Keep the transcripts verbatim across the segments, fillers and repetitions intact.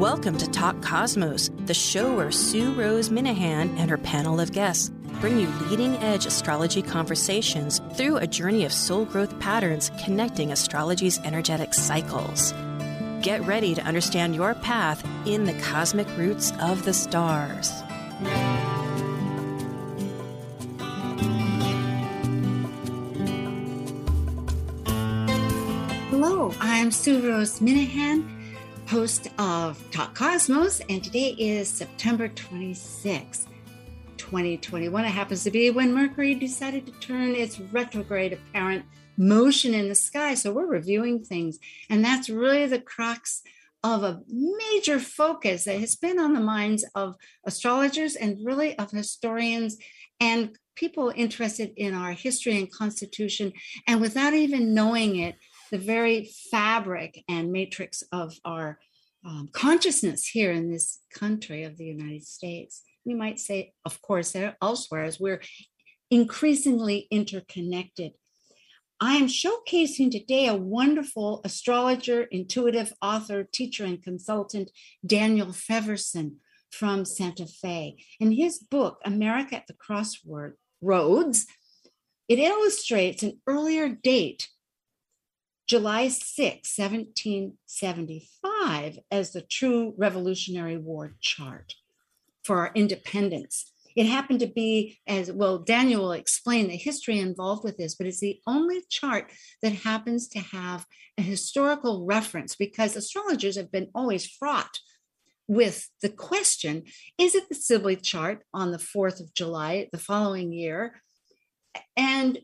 Welcome to Talk Cosmos, the show where Sue Rose Minahan and her panel of guests bring you leading-edge astrology conversations through a journey of soul growth patterns connecting astrology's energetic cycles. Get ready to understand your path in the cosmic roots of the stars. Hello, I'm Sue Rose Minahan, host of Talk Cosmos, and today is September twenty-sixth, twenty twenty-one. It happens to be when Mercury decided to turn its retrograde apparent motion in the sky. So we're reviewing things, and that's really the crux of a major focus that has been on the minds of astrologers and really of historians and people interested in our history and constitution. And without even knowing it, the very fabric and matrix of our um, consciousness here in this country of the United States. You might say, of course, elsewhere, as we're increasingly interconnected. I am showcasing today a wonderful astrologer, intuitive author, teacher, and consultant, Daniel Fiverson from Santa Fe. In his book, America at the Crossroads, it illustrates an earlier date, July sixth, seventeen seventy-five, as the true Revolutionary War chart for our independence. It happened to be, as well, Daniel will explain the history involved with this, but it's the only chart that happens to have a historical reference, because astrologers have been always fraught with the question, is it the Sibley chart on the fourth of July the following year? And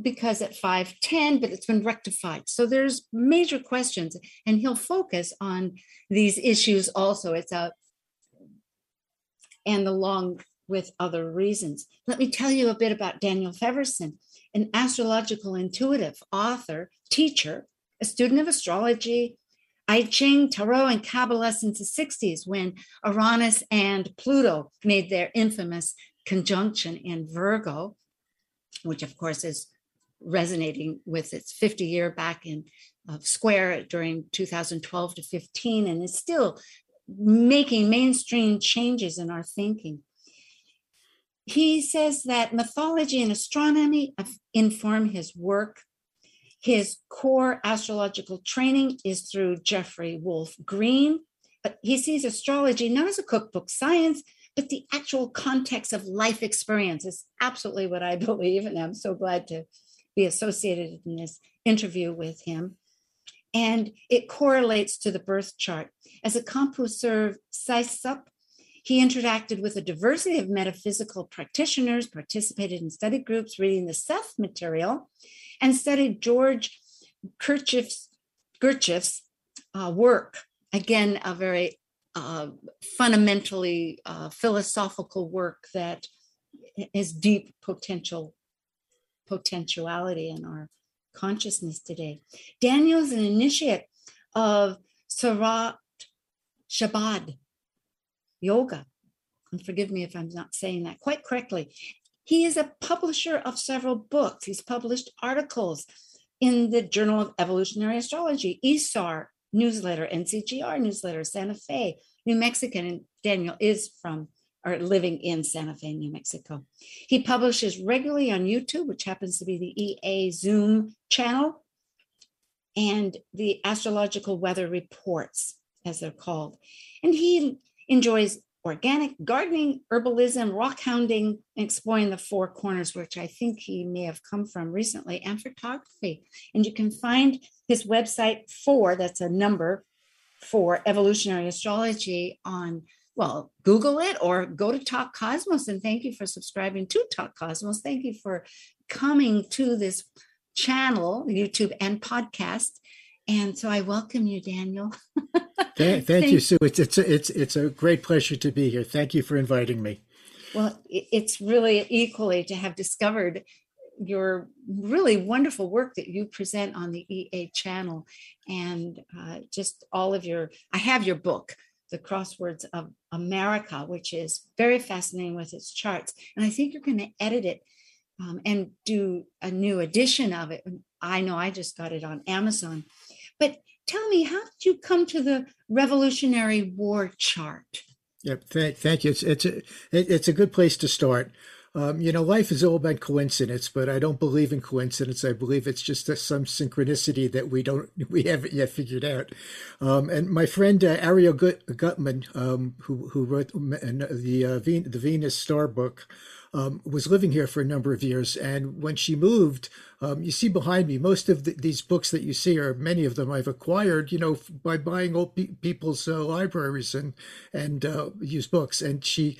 because at five ten, but it's been rectified. So there's major questions, and he'll focus on these issues also. It's a and along with other reasons. Let me tell you a bit about Daniel Fiverson, an astrological intuitive, author, teacher, a student of astrology, I Ching, Tarot, and Kabbalah since the sixties, when Uranus and Pluto made their infamous conjunction in Virgo, which of course is resonating with its fifty year back in uh, square during two thousand twelve to fifteen, and is still making mainstream changes in our thinking. He says that mythology and astronomy inform his work. His core astrological training is through Jeffrey Wolf Green, but he sees astrology not as a cookbook science, but the actual context of life experience. Is absolutely what I believe, and I'm so glad to be associated in this interview with him. And it correlates to the birth chart. As a CompuServe sysup, he interacted with a diversity of metaphysical practitioners, participated in study groups, reading the Seth material, and studied George Gurchief's, Gurchief's uh, work. Again, a very uh, fundamentally uh, philosophical work that has deep potential potentiality in our consciousness today. Daniel is an initiate of Sarat Shabbat yoga, and forgive me if I'm not saying that quite correctly. He is a publisher of several books. He's published articles in the Journal of Evolutionary Astrology, I S A R newsletter, N C G R newsletter, Santa Fe, New Mexican, and Daniel is from or living in Santa Fe, New Mexico. He publishes regularly on YouTube, which happens to be the E A Zoom channel, and the astrological weather reports, as they're called. And he enjoys organic gardening, herbalism, rock hounding, and exploring the Four Corners, which I think he may have come from recently, and photography. And you can find his website for, that's a number, for evolutionary astrology on, well, Google it or go to Talk Cosmos. And thank you for subscribing to Talk Cosmos. Thank you for coming to this channel, YouTube and podcast. And so I welcome you, Daniel. thank, thank, thank you, Sue. It's, it's, it's, it's a great pleasure to be here. Thank you for inviting me. Well, it's really equally to have discovered your really wonderful work that you present on the E A channel, and uh, just all of your, I have your book, The Crossroads of America, which is very fascinating with its charts. And I think you're going to edit it um, and do a new edition of it. I know I just got it on Amazon. But tell me, how did you come to the Revolutionary War chart? Yep, th thank you. It's, it's, a, it, it's a good place to start. Um, you know, life is all about coincidence, but I don't believe in coincidence. I believe it's just a, some synchronicity that we don't, we haven't yet figured out. Um, and my friend uh, Ariel Gutman, um, who who wrote the uh, Ven the Venus Star book, um, was living here for a number of years. And when she moved, um, you see behind me, most of the, these books that you see, or many of them, I've acquired, you know, by buying old pe people's uh, libraries and and uh, used books. And she.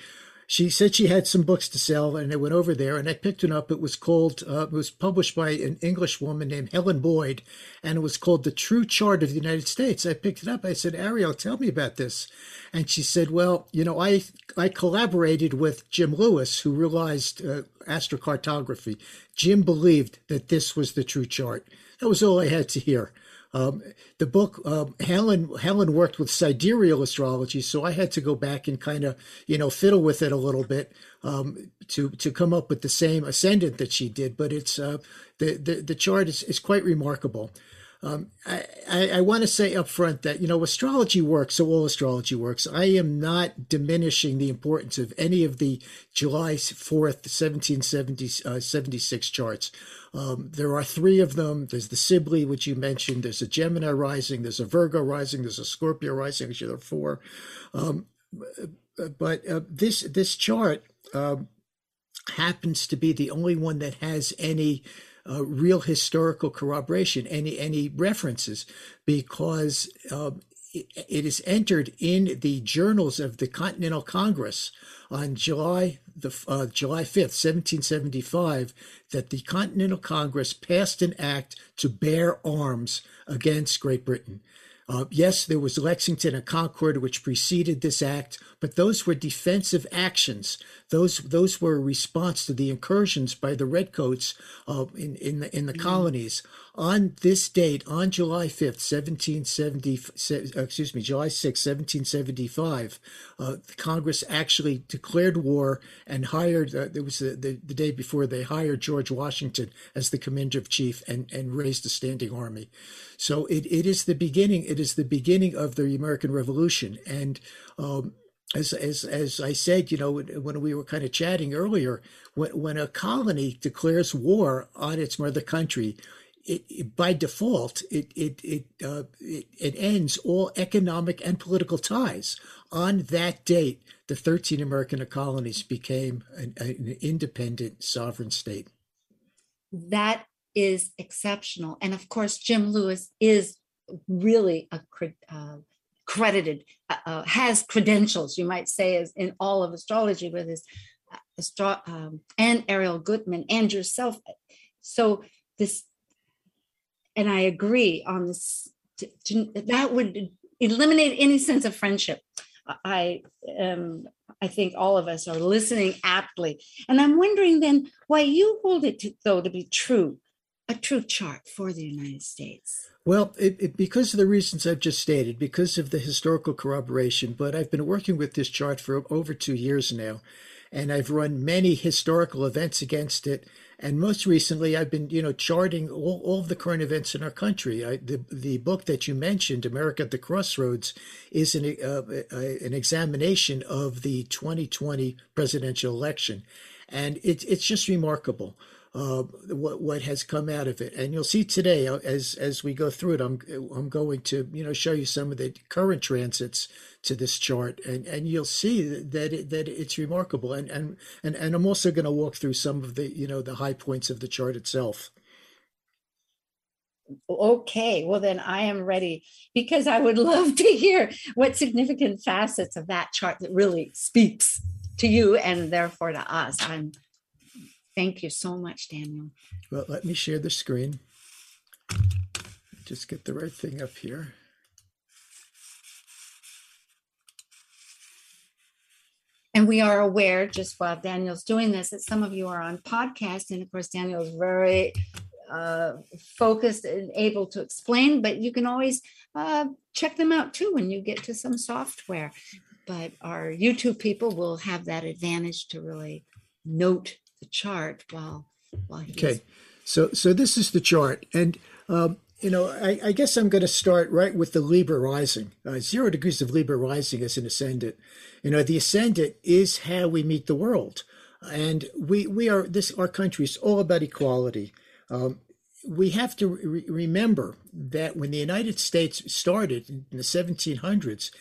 She said she had some books to sell, and I went over there and I picked one up. It was called, uh, it was published by an English woman named Helen Boyd, and it was called The True Chart of the United States. I picked it up. I said, Ariel, tell me about this. And she said, well, you know, I, I collaborated with Jim Lewis, who realized uh, astrocartography. Jim believed that this was the true chart. That was all I had to hear. Um, the book, um, Helen, Helen worked with sidereal astrology, so I had to go back and kind of, you know, fiddle with it a little bit um, to to come up with the same ascendant that she did. But it's uh, the, the the chart is, is quite remarkable. Um, I, I, I want to say up front that, you know, astrology works, so all astrology works. I am not diminishing the importance of any of the July fourth, seventeen seventy-six charts. Um, there are three of them. There's the Sibley, which you mentioned. There's a Gemini rising. There's a Virgo rising. There's a Scorpio rising, which are the four. Um, but uh, this, this chart uh, happens to be the only one that has any Uh, real historical corroboration, any any references, because um, it, it is entered in the journals of the Continental Congress on July the uh, July fifth, seventeen seventy-five, that the Continental Congress passed an act to bear arms against Great Britain. Uh, yes, there was Lexington and Concord, which preceded this act, but those were defensive actions. Those those were a response to the incursions by the redcoats uh, in in the in the mm-hmm. colonies. On this date, on July fifth, seventeen seventy, excuse me, July sixth, seventeen seventy-five, uh, the Congress actually declared war and hired. Uh, it was the, the the day before they hired George Washington as the commander in chief and and raised a standing army. So it it is the beginning. It is the beginning of the American Revolution. And um, as, as, as I said, you know, when we were kind of chatting earlier, when, when a colony declares war on its mother country, it, it, by default, it, it, it, uh, it, it ends all economic and political ties. On that date, the thirteen American colonies became an, an independent sovereign state. That is exceptional. And of course, Jim Lewis is really a uh, credited, uh, has credentials, you might say, as in all of astrology with his uh, astro um, and Ariel Gutman and yourself. So this, and I agree on this, to, to, that would eliminate any sense of friendship. I um, I think all of us are listening aptly. And I'm wondering then why you hold it to, though, to be true. A true chart for the United States? Well, it, it, because of the reasons I've just stated, because of the historical corroboration, but I've been working with this chart for over two years now, and I've run many historical events against it. And most recently, I've been, you know, charting all, all of the current events in our country. I, the, the book that you mentioned, America at the Crossroads, is an, uh, a, an examination of the twenty twenty presidential election. And it, it's just remarkable. Uh, what what has come out of it, and you'll see today as as we go through it, I'm I'm going to you know show you some of the current transits to this chart, and and you'll see that it, that it's remarkable, and and and and I'm also going to walk through some of the you know the high points of the chart itself. Okay, well then I am ready, because I would love to hear what significant facets of that chart that really speaks to you and therefore to us. I'm. Thank you so much, Daniel. Well, let me share the screen. Just get the right thing up here. And we are aware, just while Daniel's doing this, that some of you are on podcast. And of course, Daniel's very uh, focused and able to explain, but you can always uh, check them out too when you get to some software. But our YouTube people will have that advantage to really note the chart while while he's... Okay, so so this is the chart, and um you know, I, I guess I'm going to start right with the Libra rising. Uh, zero degrees of Libra rising as an ascendant. You know, the ascendant is how we meet the world. And we, we are, this, our country is all about equality. Um, we have to re remember that when the United States started in the seventeen hundreds,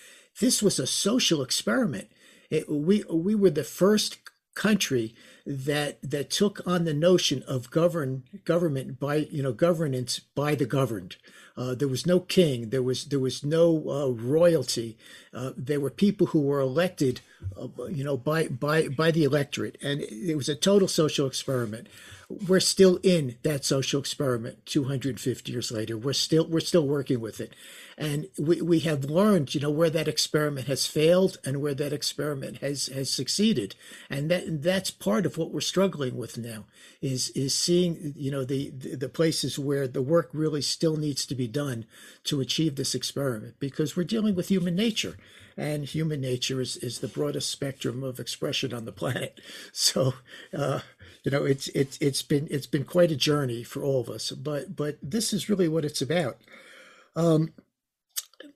this was a social experiment. It, we, we were the first country that that took on the notion of govern government by you know governance by the governed. Uh, there was no king. There was there was no uh, royalty. Uh, there were people who were elected, uh, you know, by by by the electorate, and it was a total social experiment. We're still in that social experiment two hundred fifty years later. We're still we're still working with it, and we we have learned, you know, where that experiment has failed and where that experiment has has succeeded, and that that's part of what we're struggling with now is is seeing, you know, the the places where the work really still needs to be done to achieve this experiment, because we're dealing with human nature, and human nature is, is the broadest spectrum of expression on the planet. So uh, you know, it's it's it's been it's been quite a journey for all of us, but but this is really what it's about. Um,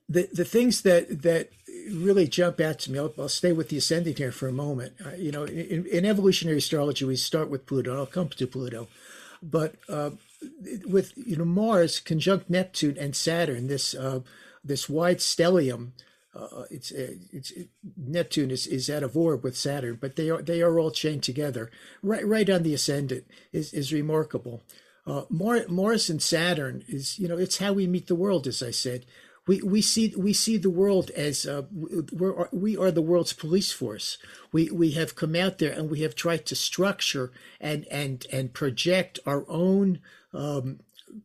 the the things that that really jump out to me, I'll, I'll stay with the ascendant here for a moment. Uh, you know, in, in evolutionary astrology, we start with Pluto. I'll come to Pluto, but uh, with, you know, Mars conjunct Neptune and Saturn, this uh, this wide stellium, uh, it's it's it, Neptune is is out of orb with Saturn, but they are they are all chained together. Right right on the ascendant is is remarkable. Uh, Mars and Saturn is, you know, it's how we meet the world, as I said. We we see we see the world as uh, we're, we are the world's police force. We we have come out there and we have tried to structure and and and project our own um,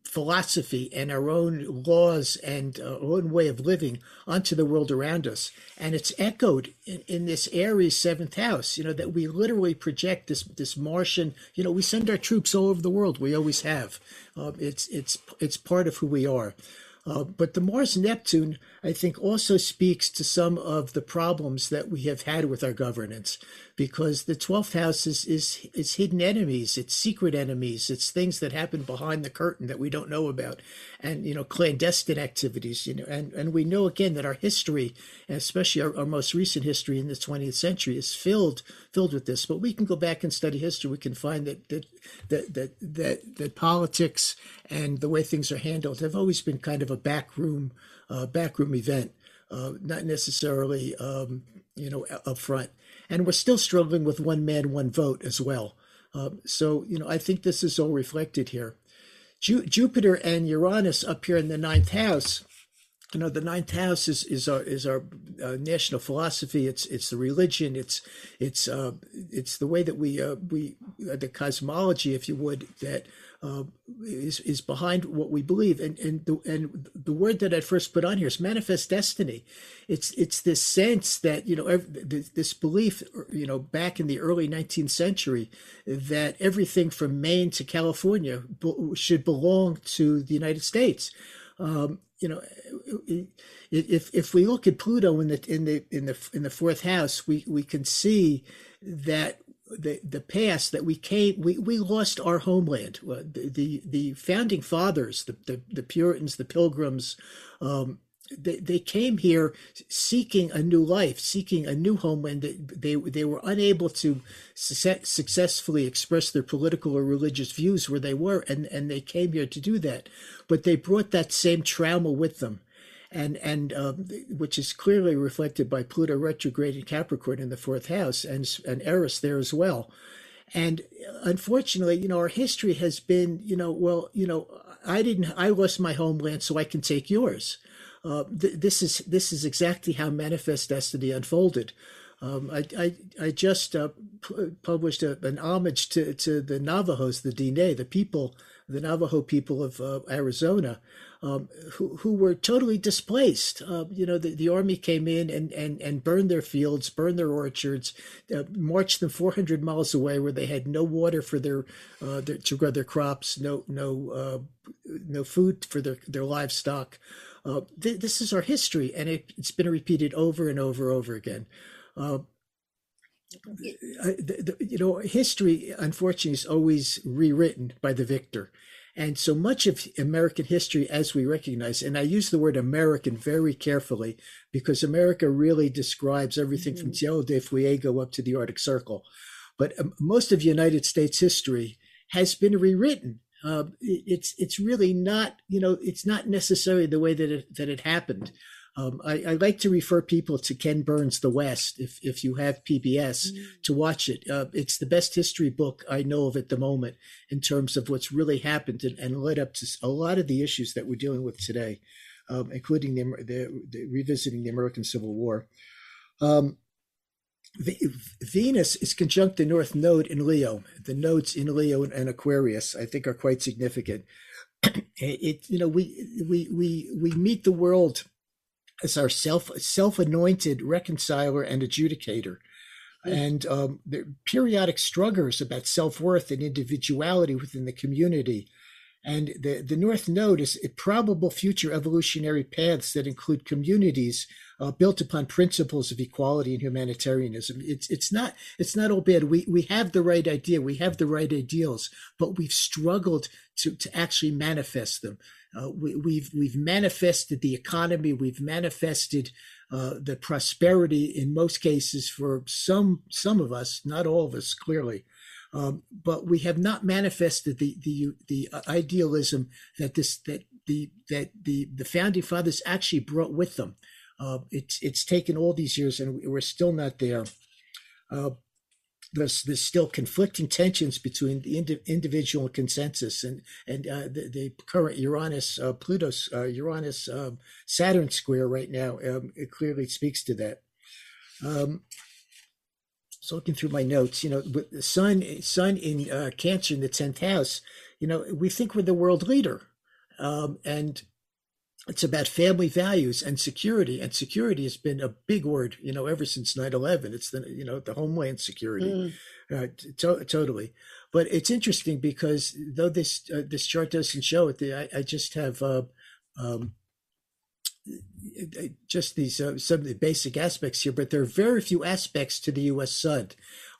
philosophy and our own laws and our own way of living onto the world around us, and it's echoed in, in this Aries seventh house. You know, that we literally project this this Martian. You know, we send our troops all over the world. We always have. Um, it's it's it's part of who we are. Uh, but the Mars-Neptune, I think, also speaks to some of the problems that we have had with our governance, because the twelfth house is, is, is hidden enemies, it's secret enemies, it's things that happen behind the curtain that we don't know about, and, you know, clandestine activities, you know, and, and we know, again, that our history, and especially our, our most recent history in the twentieth century, is filled filled with this. But we can go back and study history. We can find that that that that, that, that politics and the way things are handled have always been kind of a backroom, uh, backroom event, uh, not necessarily, um, you know, up front. And we're still struggling with one man, one vote as well. Uh, so, you know, I think this is all reflected here. Ju Jupiter and Uranus up here in the ninth house. You know, the ninth house is is our is our uh, national philosophy. It's it's the religion. It's it's uh, it's the way that we uh, we uh, the cosmology, if you would, that. Uh, is, is behind what we believe, and and the, and the word that I first put on here is manifest destiny. It's it's this sense that, you know, every, this belief, you know, back in the early nineteenth century, that everything from Maine to California should belong to the United States. Um, you know, if if we look at Pluto in the in the in the in the fourth house, we we can see that. The, the past that we came, we, we lost our homeland. Uh, the, the, the founding fathers, the, the, the Puritans, the Pilgrims, um, they, they came here seeking a new life, seeking a new homeland. They, they were unable to success, successfully express their political or religious views where they were, and, and they came here to do that. But they brought that same trauma with them. And and um, which is clearly reflected by Pluto retrograde in Capricorn in the fourth house, and and Eris there as well. And unfortunately, you know, our history has been, you know, well, you know, I didn't, I lost my homeland, so I can take yours. Uh, th this is this is exactly how Manifest Destiny unfolded. Um, I, I I just uh, p published a, an homage to to the Navajos, the Diné, the people, the Navajo people of uh, Arizona. Um, who, who were totally displaced. Uh, you know, the, the army came in and, and, and burned their fields, burned their orchards, uh, marched them four hundred miles away where they had no water for their, uh, their to grow their crops, no no uh, no food for their, their livestock. Uh, th this is our history, and it, it's been repeated over and over and over again. Uh, the, the, you know, history, unfortunately, is always rewritten by the victor. And so much of American history, as we recognize, and I use the word American very carefully, because America really describes everything mm-hmm. from Tierra del Fuego up to the Arctic Circle. But um, most of United States history has been rewritten. Uh, it's it's really not, you know, it's not necessarily the way that it, that it happened. Um, I, I like to refer people to Ken Burns' The West, if if you have P B S, mm-hmm. to watch it. Uh, it's the best history book I know of at the moment in terms of what's really happened and, and led up to a lot of the issues that we're dealing with today, um, including the, the, the revisiting the American Civil War. Um, the, Venus is conjunct the North Node in Leo. The nodes in Leo and, and Aquarius, I think, are quite significant. It, you know, we we we we meet the world as our self, self-anointed reconciler and adjudicator. Mm-hmm. And um, there are periodic struggles about self-worth and individuality within the community. And the, the North Node is probable future evolutionary paths that include communities uh, built upon principles of equality and humanitarianism. It's it's not it's not all bad. We we have the right idea, we have the right ideals, but we've struggled to to actually manifest them. Uh, we, we've we've manifested the economy, we've manifested uh, the prosperity in most cases for some some of us, not all of us clearly. Um, but we have not manifested the the the idealism that this that the that the the founding fathers actually brought with them. Uh, it's it's taken all these years, and we're still not there. Uh, there's there's still conflicting tensions between the indi- individual consensus and and uh, the, the current Uranus uh, Pluto uh, Uranus um, Saturn square right now. Um, it clearly speaks to that. Um, So looking through my notes, you know, with the sun, sun in uh, Cancer in the tenth house, you know, we think we're the world leader. Um, and it's about family values and security. And security has been a big word, you know, ever since nine eleven. It's the, you know, the homeland security. Mm. Uh, to- totally. But it's interesting because though this uh, this chart doesn't show it, the, I, I just have uh, um just these uh, some of the basic aspects here, but there are very few aspects to the U S sun,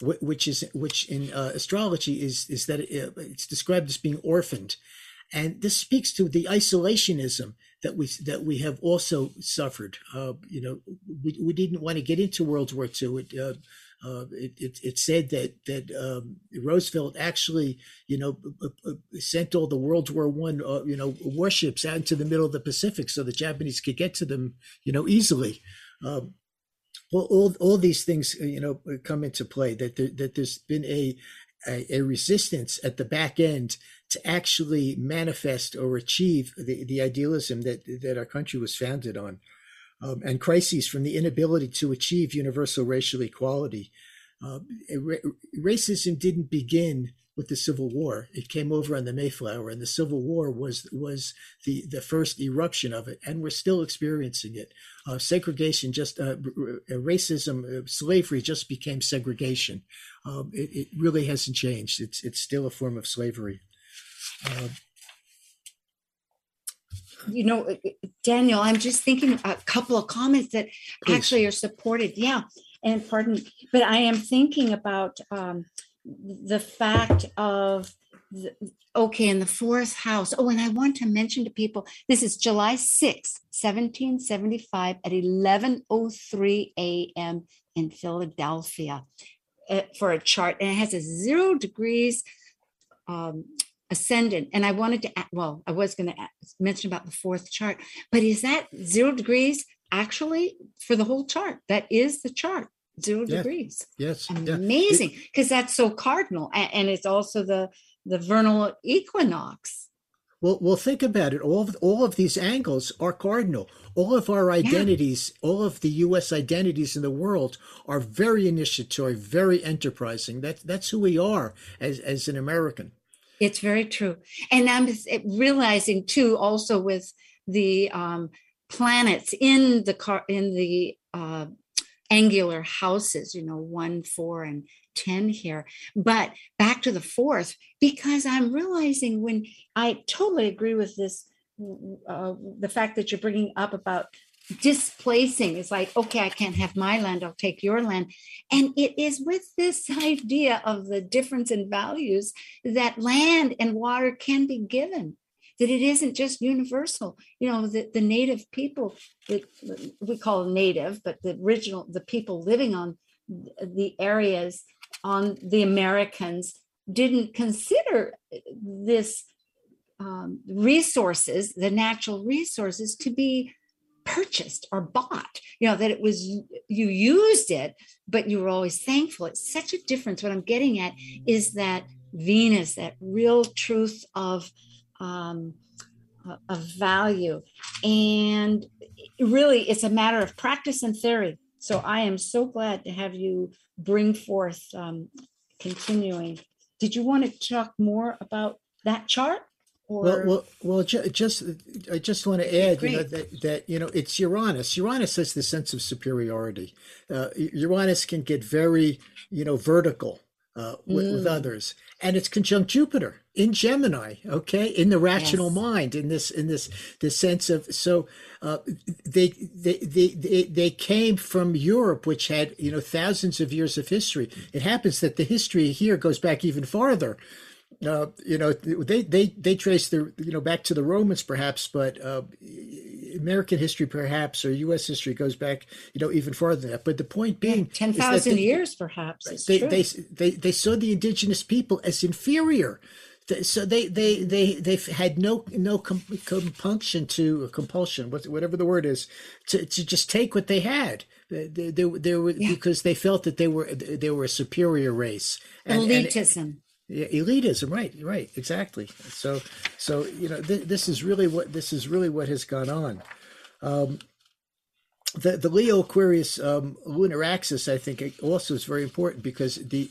which is which in uh, astrology is is that it, it's described as being orphaned, and this speaks to the isolationism that we that we have also suffered. Uh, you know, we, we didn't want to get into World War Two. It, uh, Uh, it, it, it said that that um, Roosevelt actually, you know, uh, uh, sent all the World War One, uh, you know, warships out into the middle of the Pacific so the Japanese could get to them, you know, easily. Um, all, all all these things, you know, come into play. That there, that there's been a, a a resistance at the back end to actually manifest or achieve the, the idealism that that our country was founded on. Um, and crises from the inability to achieve universal racial equality. Uh, ra- racism didn't begin with the Civil War. It came over on the Mayflower, and the Civil War was was the, the first eruption of it, and we're still experiencing it. Uh, segregation, just uh, r- racism, uh, slavery just became segregation. Um, it, it really hasn't changed. It's it's still a form of slavery. Uh, You know, Daniel, I'm just thinking a couple of comments that Please. actually are supported. Yeah. And pardon me, but I am thinking about um, the fact of, the, okay, in the fourth house. Oh, and I want to mention to people, this is July sixth, seventeen seventy-five at eleven oh three a.m. in Philadelphia uh, for a chart. And it has a zero degrees um ascendant. And I wanted to, well, I was going to mention about the fourth chart, but is that zero degrees actually for the whole chart? That is the chart, zero yeah. degrees. Yes. Amazing. Because yeah. that's so cardinal. And it's also the, the vernal equinox. Well, well, think about it. All of, all of these angles are cardinal. All of our identities, yeah. all of the U S identities in the world are very initiatory, very enterprising. That, that's who we are as, as an American. It's very true. And I'm realizing too, also with the um, planets in the car, in the uh, angular houses, you know, one, four, and ten here, but back to the fourth, because I'm realizing when I totally agree with this, uh, the fact that you're bringing up about displacing. It's like, okay, I can't have my land, I'll take your land. And it is with this idea of the difference in values that land and water can be given, that it isn't just universal. You know, the, the native people, that we call native, but the original, the people living on the areas, on the Americans, didn't consider this um, resources, the natural resources, to be purchased or bought, you know, that it was, you used it, but you were always thankful. It's such a difference. What I'm getting at is that Venus, that real truth of um, of value. And really, it's a matter of practice and theory. So I am so glad to have you bring forth um, continuing. Did you want to talk more about that chart? Or... Well, well, well, ju- just I just want to add, Great. you know, that, that you know, it's Uranus. Uranus has the sense of superiority. Uh, Uranus can get very, you know, vertical uh, with, mm. with others, and it's conjunct Jupiter in Gemini. Okay, in the rational yes. mind, in this, in this, this sense of so uh, they, they they they they came from Europe, which had, you know, thousands of years of history. It happens that the history here goes back even farther. Uh, you know, they they they trace their, you know, back to the Romans perhaps, but uh, American history perhaps, or U S history goes back, you know, even farther than that. But the point being, yeah, ten thousand years perhaps. They, they they they saw the indigenous people as inferior, so they they they they had no no compunction to or compulsion, whatever the word is, to to just take what they had. They, they, they were, yeah. because they felt that they were they were a superior race. And, Elitism. And it, Yeah, elitism, right, right, exactly. So, so you know, th- this is really what this is really what has gone on. Um, the the Leo Aquarius um, lunar axis, I think, also is very important, because the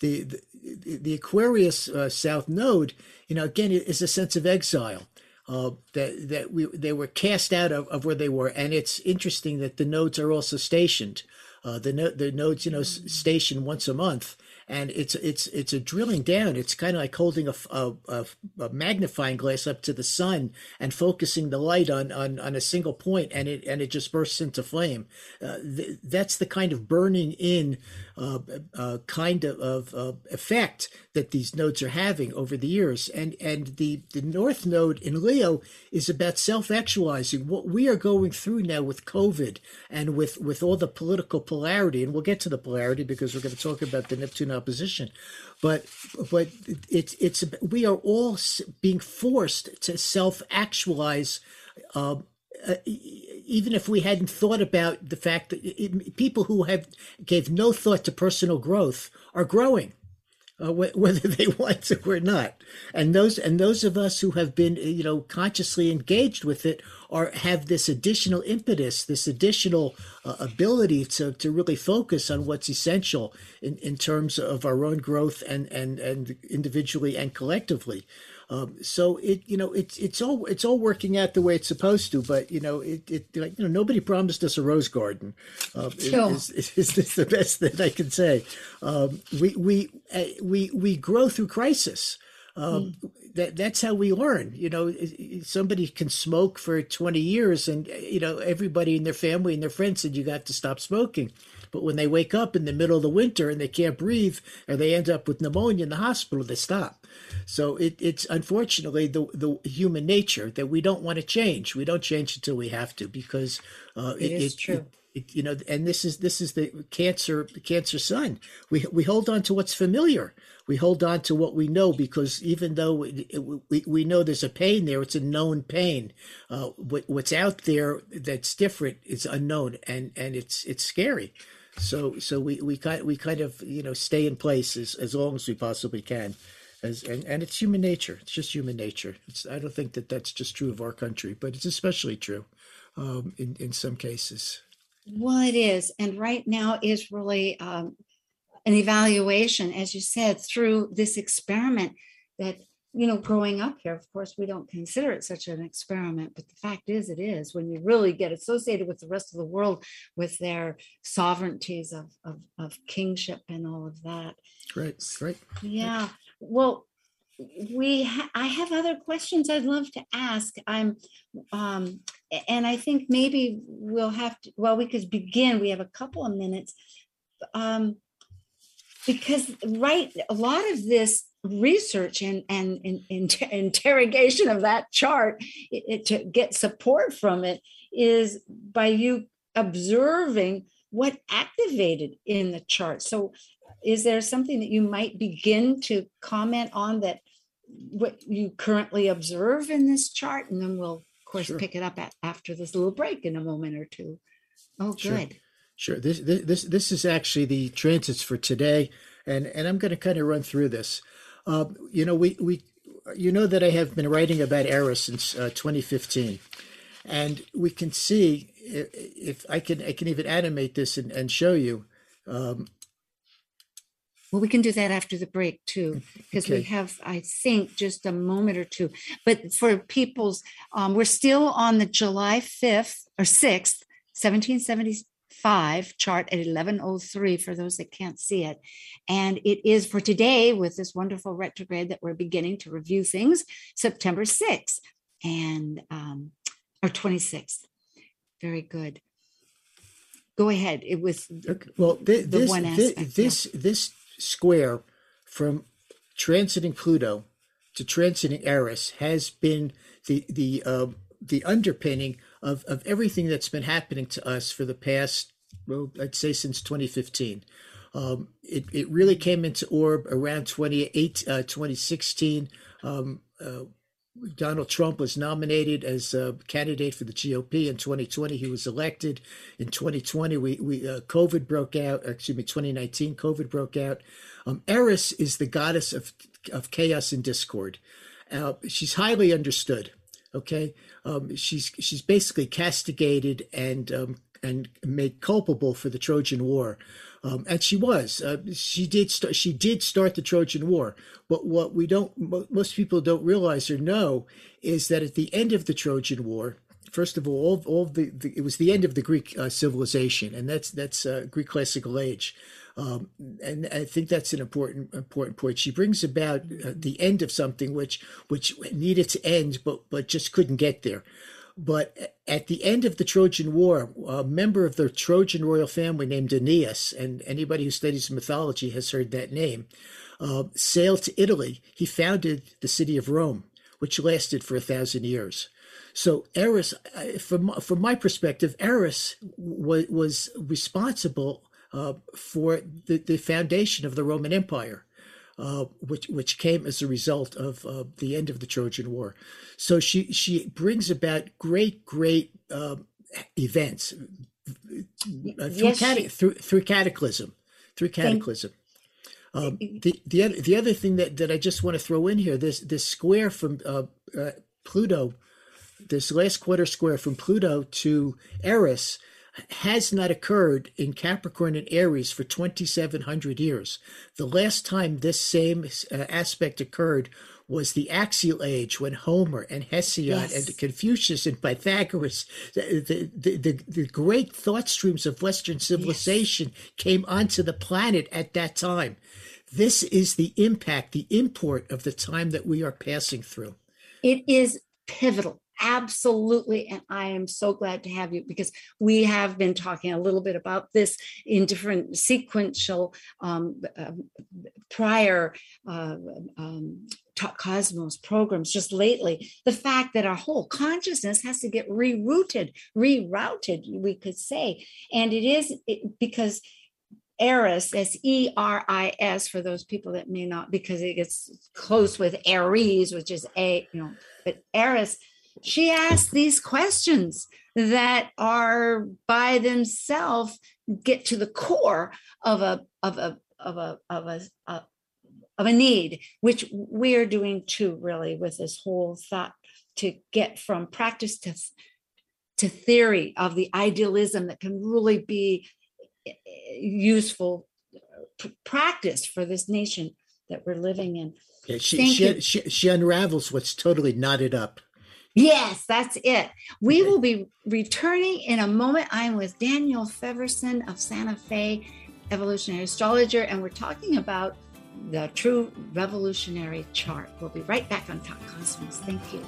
the the, the Aquarius uh, South Node, you know, again, is a sense of exile. Uh, that that we they were cast out of, of where they were, and it's interesting that the nodes are also stationed. Uh, the no, the nodes, you know, mm-hmm. station once a month. And it's it's it's a drilling down. It's kind of like holding a, a, a magnifying glass up to the sun and focusing the light on on, on a single point, and it and it just bursts into flame. Uh, th- that's the kind of burning in uh, uh, kind of, of uh, effect that these nodes are having over the years. And and the, the North Node in Leo is about self-actualizing. What we are going through now with COVID and with, with all the political polarity, and we'll get to the polarity because we're going to talk about the Neptune opposition, but but it's it's we are all being forced to self-actualize, uh, uh, even if we hadn't thought about the fact that it, people who have gave no thought to personal growth are growing, uh, wh- whether they want to or not, and those and those of us who have been, you know, consciously engaged with it are have this additional impetus, this additional uh, ability to, to really focus on what's essential in, in terms of our own growth and and and individually and collectively. Um, so it you know it's it's all it's all working out the way it's supposed to. But you know it, it like, you know nobody promised us a rose garden. Um, sure. is, is, is this the best that I can say? Um, we we uh, we we grow through crisis. Um, that that's how we learn. You know, somebody can smoke for twenty years, and you know everybody in their family and their friends said you got to stop smoking, but when they wake up in the middle of the winter and they can't breathe, or they end up with pneumonia in the hospital, they stop. So it, it's unfortunately the the human nature that we don't want to change. We don't change until we have to, because uh, it, it is it, true. It, It, you know, and this is this is the cancer cancer sun. We we hold on to what's familiar. We hold on to what we know, because even though we we, we know there's a pain there, it's a known pain. Uh, what, what's out there that's different is unknown, and, and it's it's scary. So so we we kind we kind of you know stay in place as, as long as we possibly can, as and, and it's human nature. It's just human nature. It's, I don't think that that's just true of our country, but it's especially true um, in in some cases. Well, it is. And right now is really um, an evaluation, as you said, through this experiment that, you know, growing up here, of course, we don't consider it such an experiment. But the fact is, it is, when you really get associated with the rest of the world, with their sovereignties of, of, of kingship and all of that. Right, right. Yeah. Well, we ha- I have other questions I'd love to ask. I'm um, and I think maybe we'll have to, well, we could begin. We have a couple of minutes. Um, because right, a lot of this research and, and, and, and interrogation of that chart, it, it, to get support from it, is by you observing what activated in the chart. So is there something that you might begin to comment on that what you currently observe in this chart? And then we'll, of course, sure. pick it up at, after this little break in a moment or two. Oh, sure. Good. Sure. This this this is actually the transits for today, and and I'm going to kind of run through this. Uh, you know, we we you know that I have been writing about Eris since uh, twenty fifteen, and we can see if I can I can even animate this and, and show you. Um, well, we can do that after the break too, because okay. we have I think just a moment or two. But for people's, um, we're still on the July fifth or sixth, seventeen seventy-two. Five chart at eleven oh three for those that can't see it, and it is for today with this wonderful retrograde that we're beginning to review things, September sixth and um or twenty-sixth. Very good. Go ahead. It was okay. Well, th- the this, one aspect, th- this yeah. this square from transiting Pluto to transiting Eris has been the the uh, the underpinning of of everything that's been happening to us for the past, well, I'd say since twenty fifteen. Um, it, it really came into orb around twenty eight, uh, twenty sixteen. Um, uh, Donald Trump was nominated as a candidate for the G O P in twenty twenty. He was elected. In twenty twenty, we, we uh, COVID broke out, excuse me, twenty nineteen, COVID broke out. Um, Eris is the goddess of, of chaos and discord. Uh, she's highly understood. Okay, um, she's she's basically castigated and um, and made culpable for the Trojan War, um, and she was uh, she did st- she did start the Trojan War. But what we don't mo- most people don't realize or know is that at the end of the Trojan War, first of all, all, all the, the it was the end of the Greek uh, civilization, and that's that's uh, Greek classical age. Um, and I think that's an important important point. She brings about uh, the end of something which which needed to end, but but just couldn't get there. But at the end of the Trojan War, a member of the Trojan royal family named Aeneas, and anybody who studies mythology has heard that name, uh, sailed to Italy. He founded the city of Rome, which lasted for a thousand years. So Eris, from from my perspective, Eris was was responsible. Uh, for the, the foundation of the Roman Empire, uh, which which came as a result of uh, the end of the Trojan War. So she she brings about great great uh, events uh, through, yes, cata- she... through through cataclysm, through cataclysm. Um, the the other, the other thing that, that I just want to throw in here, this this square from uh, uh, Pluto, this last quarter square from Pluto to Eris, has not occurred in Capricorn and Aries for twenty-seven hundred years. The last time this same uh, aspect occurred was the Axial Age, when Homer and Hesiod yes. and Confucius and Pythagoras, the the, the the great thought streams of Western civilization yes. came onto the planet at that time. This is the impact, the import of the time that we are passing through. It is pivotal. Absolutely. And I am so glad to have you, because we have been talking a little bit about this in different sequential um, uh, prior uh, um, Talk Cosmos programs just lately. The fact that our whole consciousness has to get rerouted, rerouted, we could say. And it is it, because Eris, that's E R I S for those people that may not, because it gets close with Aries, which is A, you know, but Eris. She asks these questions that are by themselves get to the core of a of a of a of a of a need, which we're doing too, really, with this whole thought to get from practice to to theory of the idealism that can really be useful practice for this nation that we're living in. Yeah, she, she, she she unravels what's totally knotted up. Yes, that's it. We will be returning in a moment. I'm with Daniel Fiverson of Santa Fe, evolutionary astrologer, and we're talking about the true revolutionary chart. We'll be right back on Talk Cosmos. Thank you.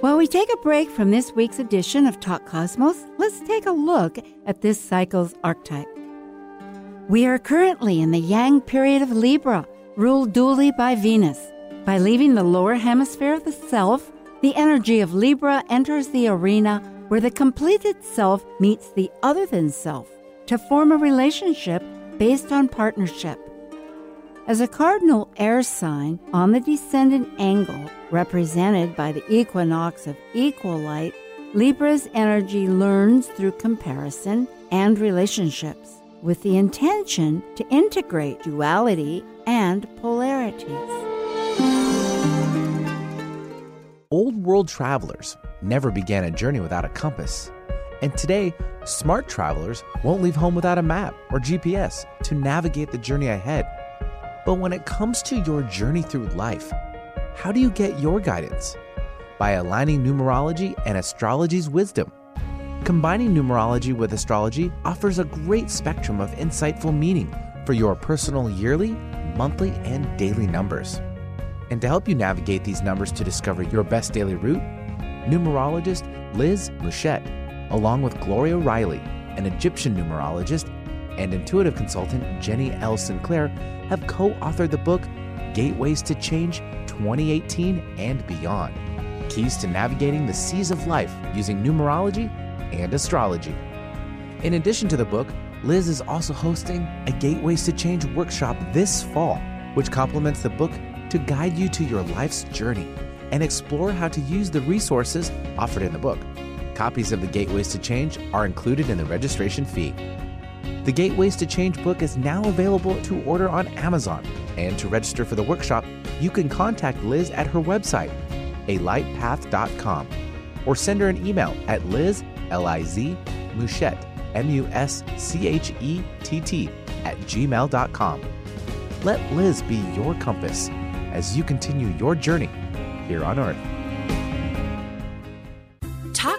While we take a break from this week's edition of Talk Cosmos, let's take a look at this cycle's archetype. We are currently in the Yang period of Libra, ruled dually by Venus. By leaving the lower hemisphere of the self, the energy of Libra enters the arena where the completed self meets the other than self to form a relationship based on partnership. As a cardinal air sign on the descendant angle, represented by the equinox of equal light, Libra's energy learns through comparison and relationships, with the intention to integrate duality and polarities. Old world travelers never began a journey without a compass. And today, smart travelers won't leave home without a map or G P S to navigate the journey ahead. But when it comes to your journey through life, how do you get your guidance? By aligning numerology and astrology's wisdom. Combining numerology with astrology offers a great spectrum of insightful meaning for your personal yearly, monthly, and daily numbers. And to help you navigate these numbers to discover your best daily route, numerologist Liz Mouchette, along with Gloria Riley, an Egyptian numerologist, and intuitive consultant Jenny L. Sinclair, have co-authored the book Gateways to Change twenty eighteen and Beyond, Keys to Navigating the Seas of Life Using Numerology and Astrology. In addition to the book, Liz is also hosting a Gateways to Change workshop this fall, which complements the book to guide you to your life's journey and explore how to use the resources offered in the book. Copies of the Gateways to Change are included in the registration fee. The Gateways to Change book is now available to order on Amazon, and to register for the workshop, you can contact Liz at her website, a light path dot com, or send her an email at liz, L I Z, Mouchette, M U S C H E T T, at gmail dot com. Let Liz be your compass as you continue your journey here on Earth. Talk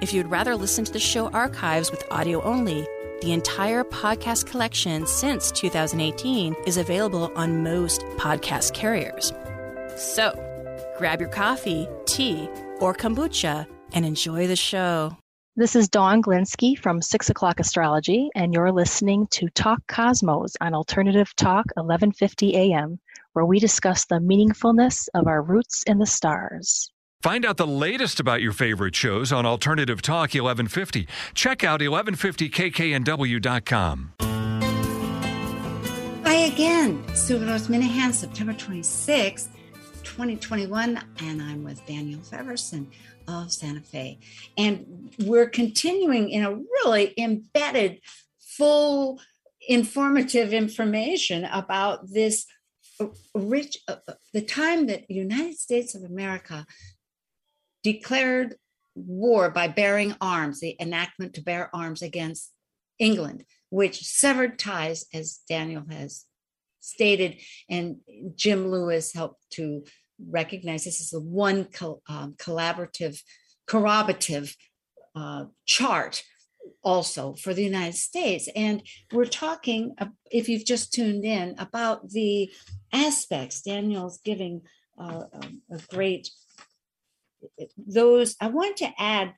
if you'd rather listen to the show archives with audio only, the entire podcast collection since two thousand eighteen is available on most podcast carriers. So, grab your coffee, tea, or kombucha and enjoy the show. This is Dawn Glinsky from six o'clock Astrology, and you're listening to Talk Cosmos on Alternative Talk, eleven fifty a.m., where we discuss the meaningfulness of our roots in the stars. Find out the latest about your favorite shows on Alternative Talk, eleven fifty. Check out eleven fifty K K N W dot com. Hi again, Sue Rose Minahan, September twenty-sixth, twenty twenty-one, and I'm with Daniel Fiverson of Santa Fe. And we're continuing in a really embedded, full, informative information about this rich, uh, the time that the United States of America declared war by bearing arms, the enactment to bear arms against England, which severed ties, as Daniel has stated, and Jim Lewis helped to recognize. This is the one co- um, collaborative, corroborative uh, chart also for the United States. And we're talking, uh, if you've just tuned in, about the aspects. Daniel's giving uh, a great, those, I want to add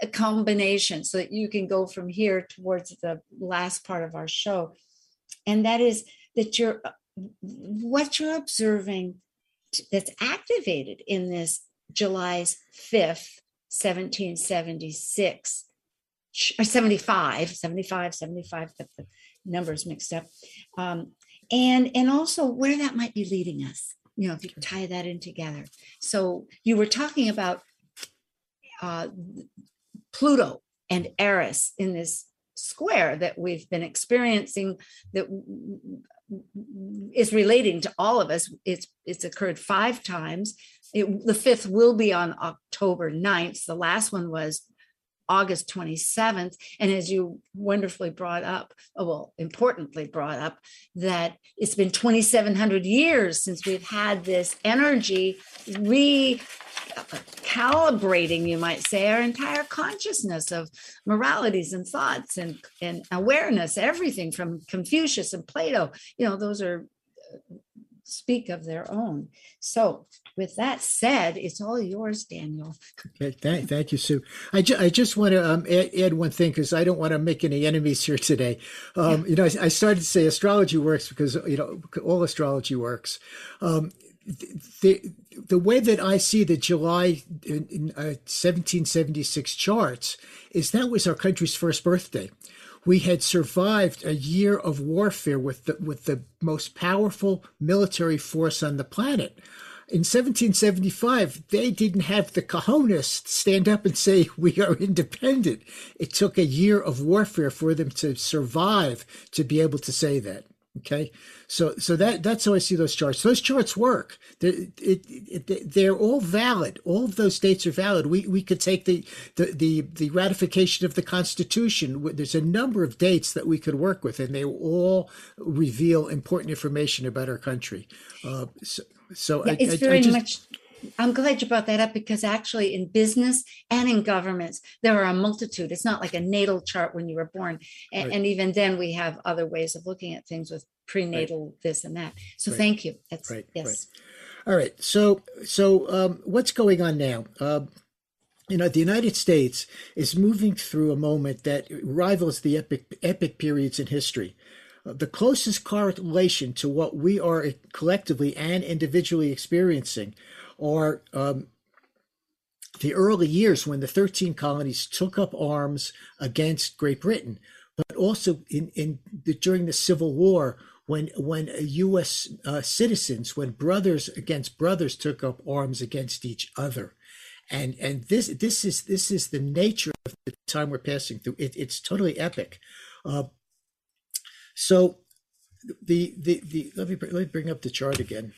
a combination so that you can go from here towards the last part of our show. And that is that you're, what you're observing that's activated in this July fifth, seventeen seventy-six, or seventy-five, seventy-five, seventy-five, the numbers mixed up. Um, and, and also where that might be leading us. you know, if you tie that in together. So you were talking about uh, Pluto and Eris in this square that we've been experiencing, that is relating to all of us. It's it's occurred five times. It, the fifth will be on October ninth. The last one was August twenty-seventh. And as you wonderfully brought up, oh, well, importantly brought up, that it's been twenty-seven hundred years since we've had this energy recalibrating, you might say, our entire consciousness of moralities and thoughts and, and awareness, everything from Confucius and Plato. You know, those are speak of their own. So with that said, it's all yours, Daniel. Okay, thank, thank you, Sue. I, ju- I just want to um, add, add one thing, because I don't want to make any enemies here today. Um, yeah. You know, I, I started to say astrology works because, you know, all astrology works. Um, the, the way that I see the July in, in, uh, seventeen seventy-six charts is that was our country's first birthday. We had survived a year of warfare with the, with the most powerful military force on the planet. In seventeen seventy-five, they didn't have the cojones to stand up and say, we are independent. It took a year of warfare for them to survive to be able to say that. Okay, so so that that's how I see those charts. Those charts work. They're, it, it, they're all valid. All of those dates are valid. We we could take the, the the the ratification of the Constitution. There's a number of dates that we could work with, and they all reveal important information about our country. Uh, so so yeah, I, it's I, very I just, much. I'm glad you brought that up, because actually in business and in governments, there are a multitude. It's not like a natal chart when you were born. And, right. and even then we have other ways of looking at things with prenatal right. this and that. So right. thank you. That's right. Yes. Right. All right. So, so um, what's going on now? Um, You know, the United States is moving through a moment that rivals the epic, epic periods in history. The closest correlation to what we are collectively and individually experiencing are um, the early years when the thirteen colonies took up arms against Great Britain, but also in, in the, during the Civil War, when when U S uh, citizens, when brothers against brothers took up arms against each other. And and this this is this is the nature of the time we're passing through. It, it's totally epic. Uh, So, the the the let me let me bring up the chart again.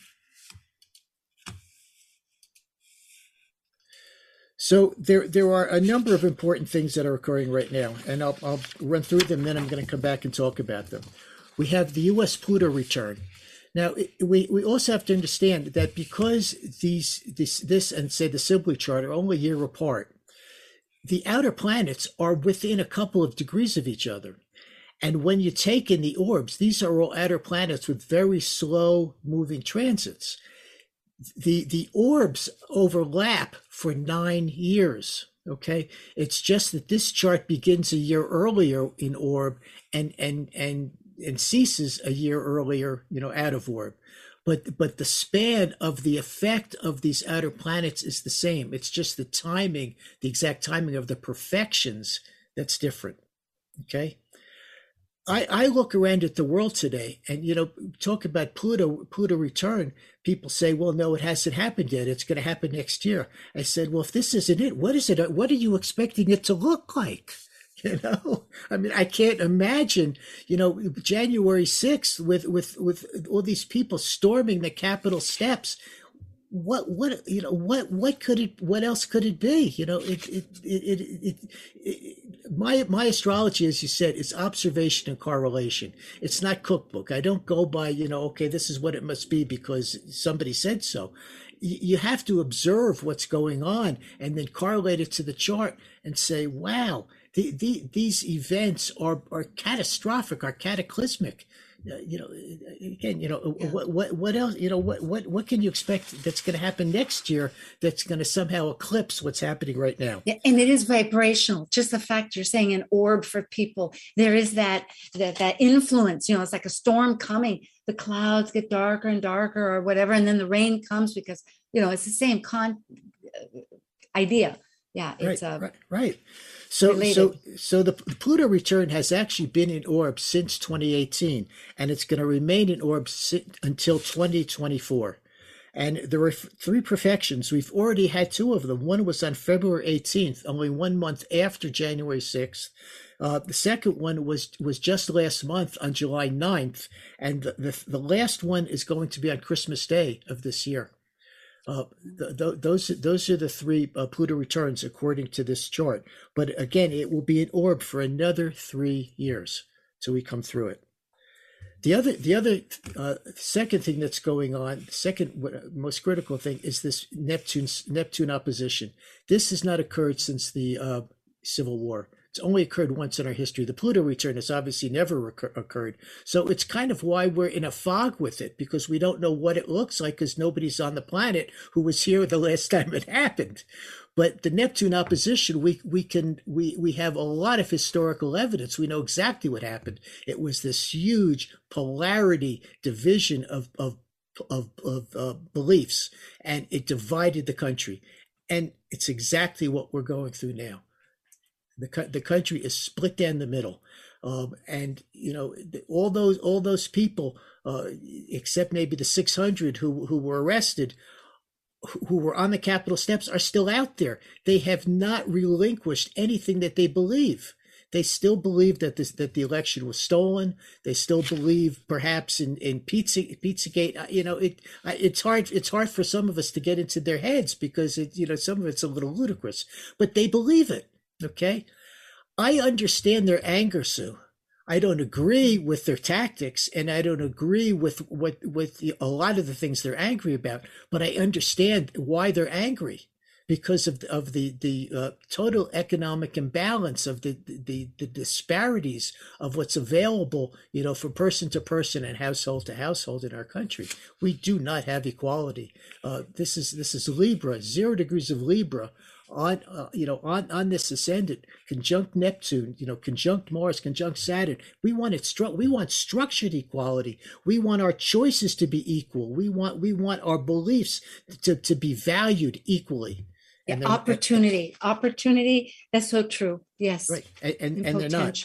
So there there are a number of important things that are occurring right now, and I'll I'll run through them. Then I'm going to come back and talk about them. We have the U S Pluto return. Now we we also have to understand that because these this this and say the Sibley chart are only a year apart, the outer planets are within a couple of degrees of each other. And when you take in the orbs, these are all outer planets with very slow moving transits. The, the orbs overlap for nine years, okay? It's just that this chart begins a year earlier in orb and and and, and ceases a year earlier, you know, out of orb. But but the span of the effect of these outer planets is the same. It's just the timing, the exact timing of the perfections that's different, okay? I, I look around at the world today and, you know, talk about Pluto, Pluto return. People say, well, no, it hasn't happened yet. It's going to happen next year. I said, well, if this isn't it, what is it? What are you expecting it to look like? You know, I mean, I can't imagine, you know, January sixth with, with, with all these people storming the Capitol steps. What, what, you know, what, what could it, what else could it be? You know, it, it, it, it, it, it my, my astrology, as you said, is observation and correlation. It's not cookbook. I don't go by, you know, okay, this is what it must be because somebody said so. You have to observe what's going on and then correlate it to the chart and say, wow, the, the, these events are, are catastrophic, are cataclysmic. You know, again, you know, yeah. what, what, what else, you know, what, what, what can you expect that's going to happen next year that's going to somehow eclipse what's happening right now? Yeah, and it is vibrational. Just the fact you're saying an orb for people, there is that, that, that influence, you know, it's like a storm coming, the clouds get darker and darker or whatever. And then the rain comes because, you know, it's the same con idea. Yeah. It's right, a, right, right. So, related. so, so the Pluto return has actually been in orb since twenty eighteen, and it's going to remain in orb si- until twenty twenty-four. And there were three perfections. We've already had two of them. One was on February eighteenth, only one month after January sixth. Uh, the second one was was just last month on July ninth. And the, the, the last one is going to be on Christmas Day of this year. Uh, th th those, those are the three uh, Pluto returns according to this chart. But again, it will be in orb for another three years till we come through it. The other, the other uh, second thing that's going on, second most critical thing is this Neptune Neptune opposition. This has not occurred since the uh, Civil War. It's only occurred once in our history. The Pluto return has obviously never occurred. So it's kind of why we're in a fog with it, because we don't know what it looks like because nobody's on the planet who was here the last time it happened. But the Neptune opposition, we we can we we have a lot of historical evidence. We know exactly what happened. It was this huge polarity division of of of, of uh, beliefs, and it divided the country. And it's exactly what we're going through now. The the country is split down the middle, um, and you know all those all those people, uh, except maybe the six hundred who who were arrested, who were on the Capitol steps, are still out there. They have not relinquished anything that they believe. They still believe that this that the election was stolen. They still believe perhaps in in Pizza Pizzagate. You know, it it's hard it's hard for some of us to get into their heads because it you know some of it's a little ludicrous, but they believe it. Okay, I understand their anger, Sue. I don't agree with their tactics, and I don't agree with what with the, a lot of the things they're angry about. But I understand why they're angry, because of of the the uh, total economic imbalance, of the, the the disparities of what's available, you know, from person to person and household to household in our country. We do not have equality. Uh, this is this is Libra, zero degrees of Libra. On uh, you know on on this ascendant, conjunct Neptune, you know conjunct Mars, conjunct Saturn. We want it stru we want structured equality. We want our choices to be equal. We want we want our beliefs to to be valued equally. And yeah, opportunity, uh, opportunity. That's so true. Yes, right, and and, and they're not.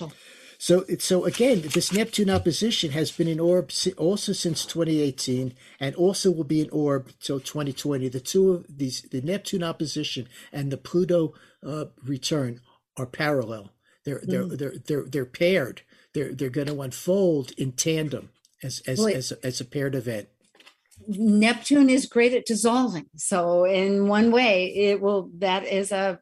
So so again, this Neptune opposition has been in orb also since twenty eighteen, and also will be in orb till twenty twenty. The two of these, the Neptune opposition and the Pluto uh, return, are parallel. They're they're mm. they're they're they're paired. They're they're going to unfold in tandem as as well, it, as, a, as a paired event. Neptune is great at dissolving. So in one way, it will. That is a.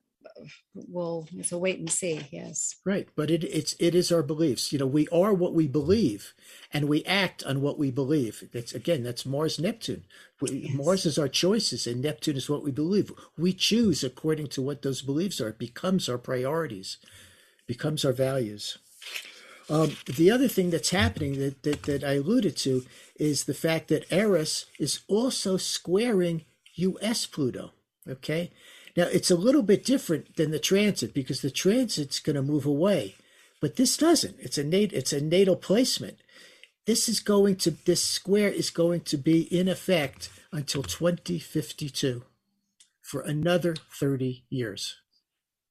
Well, it's a wait and see. Yes, right. But it it's it is our beliefs. You know, we are what we believe, and we act on what we believe. That's again, that's Mars Neptune. We, yes. Mars is our choices, and Neptune is what we believe. We choose according to what those beliefs are. It becomes our priorities, becomes our values. Um, the other thing that's happening that, that that I alluded to is the fact that Eris is also squaring U S Pluto. Okay. Now, it's a little bit different than the transit because the transit's going to move away, but this doesn't. It's a nat it's a natal placement. This is going to this square is going to be in effect until twenty fifty-two, for another thirty years.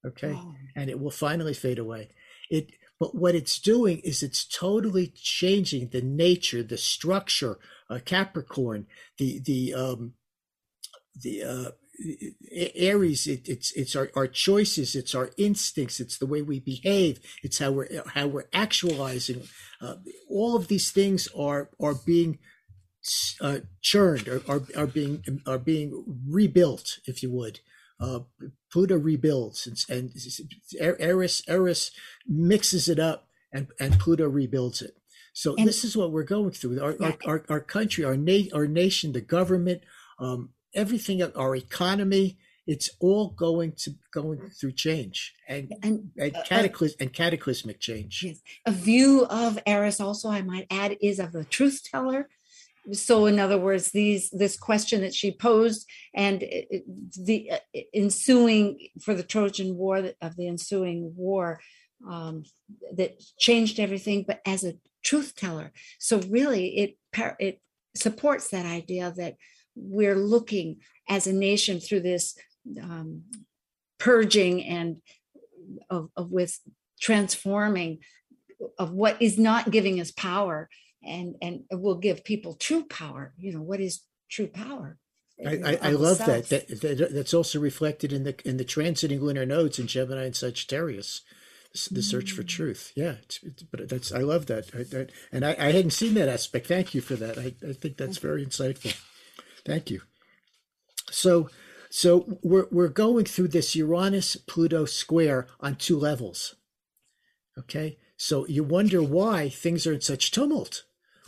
Okay, wow. And it will finally fade away. It but what it's doing is it's totally changing the nature, the structure, uh, Capricorn, the the um, the. Uh, Aries, it, it's it's our, our choices, it's our instincts, it's the way we behave, it's how we're how we're actualizing. Uh, all of these things are are being uh, churned, are, are are being are being rebuilt, if you would. Uh, Pluto rebuilds, and, and Eris Eris mixes it up, and and Pluto rebuilds it. So and this is what we're going through. Our yeah. our, our our country, our na our nation, the government. Um, Everything, our economy, it's all going to going through change and and, and, cataclysm, uh, and cataclysmic change. Yes. A view of Eris also, I might add, is of the truth teller. So in other words, these this question that she posed and the ensuing for the Trojan War of the ensuing war um, that changed everything, but as a truth teller. So really, it it supports that idea that we're looking as a nation through this um, purging and of, of with transforming of what is not giving us power and and will give people true power. You know, what is true power? I, I, I love that. That, that. That's also reflected in the in the transiting lunar nodes in Gemini and Sagittarius, the search for truth. Yeah, it's, it's, but that's I love that. I, that and I, I hadn't seen that aspect. Thank you for that. I, I think that's very insightful. Thank you. So, so we're we're going through this Uranus Pluto square on two levels. Okay, so you wonder why things are in such tumult.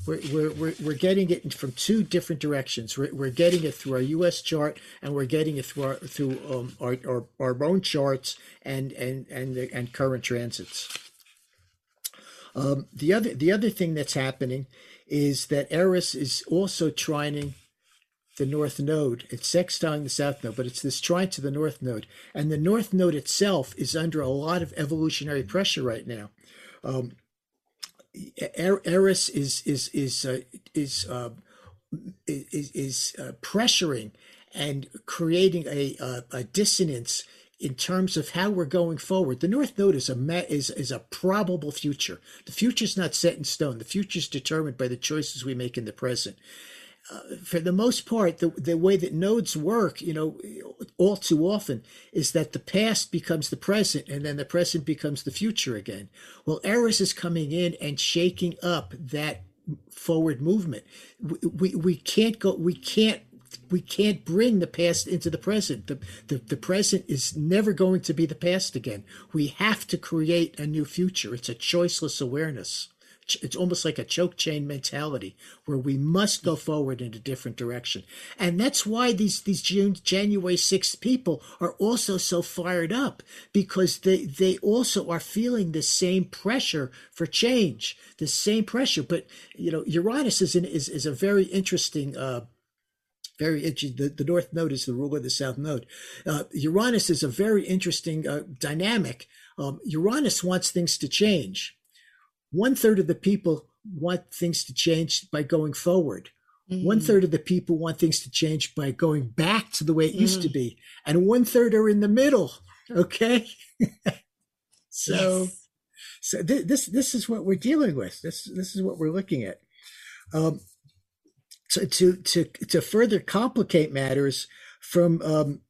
We're, we're, we're, we're getting it from two different directions. We're, we're getting it through our U S chart, and we're getting it through our, through um, our, our, our own charts and and and, the, and current transits. Um, the other the other thing that's happening is that Eris is also trining the North Node. It's sextiling the South Node, but it's this trine to the North Node, and the North Node itself is under a lot of evolutionary pressure right now. Um, Eris is is is uh, is, uh, is is uh, pressuring and creating a, a a dissonance in terms of how we're going forward. The North Node is a is is a probable future. The future is not set in stone. The future is determined by the choices we make in the present. Uh, for the most part, the the way that nodes work, you know, all too often, is that the past becomes the present, and then the present becomes the future again. Well, Eris is coming in and shaking up that forward movement. We we, we can't go. We can't. We can't bring the past into the present. The, the the present is never going to be the past again. We have to create a new future. It's a choiceless awareness. It's almost like a choke chain mentality where we must go forward in a different direction. And that's why these these June, January sixth people are also so fired up, because they, they also are feeling the same pressure for change, the same pressure. But, you know, Uranus is, in, is, is a very interesting uh Very interesting. The, the North Node is the ruler of the South Node. Uh, Uranus is a very interesting uh, dynamic. Um, Uranus wants things to change. One third of the people want things to change by going forward. Mm. One third of the people want things to change by going back to the way it mm. used to be. And one third are in the middle. Okay. so, yes. so th this, this is what we're dealing with. This, this is what we're looking at. Um, so to, to, to further complicate matters from, um,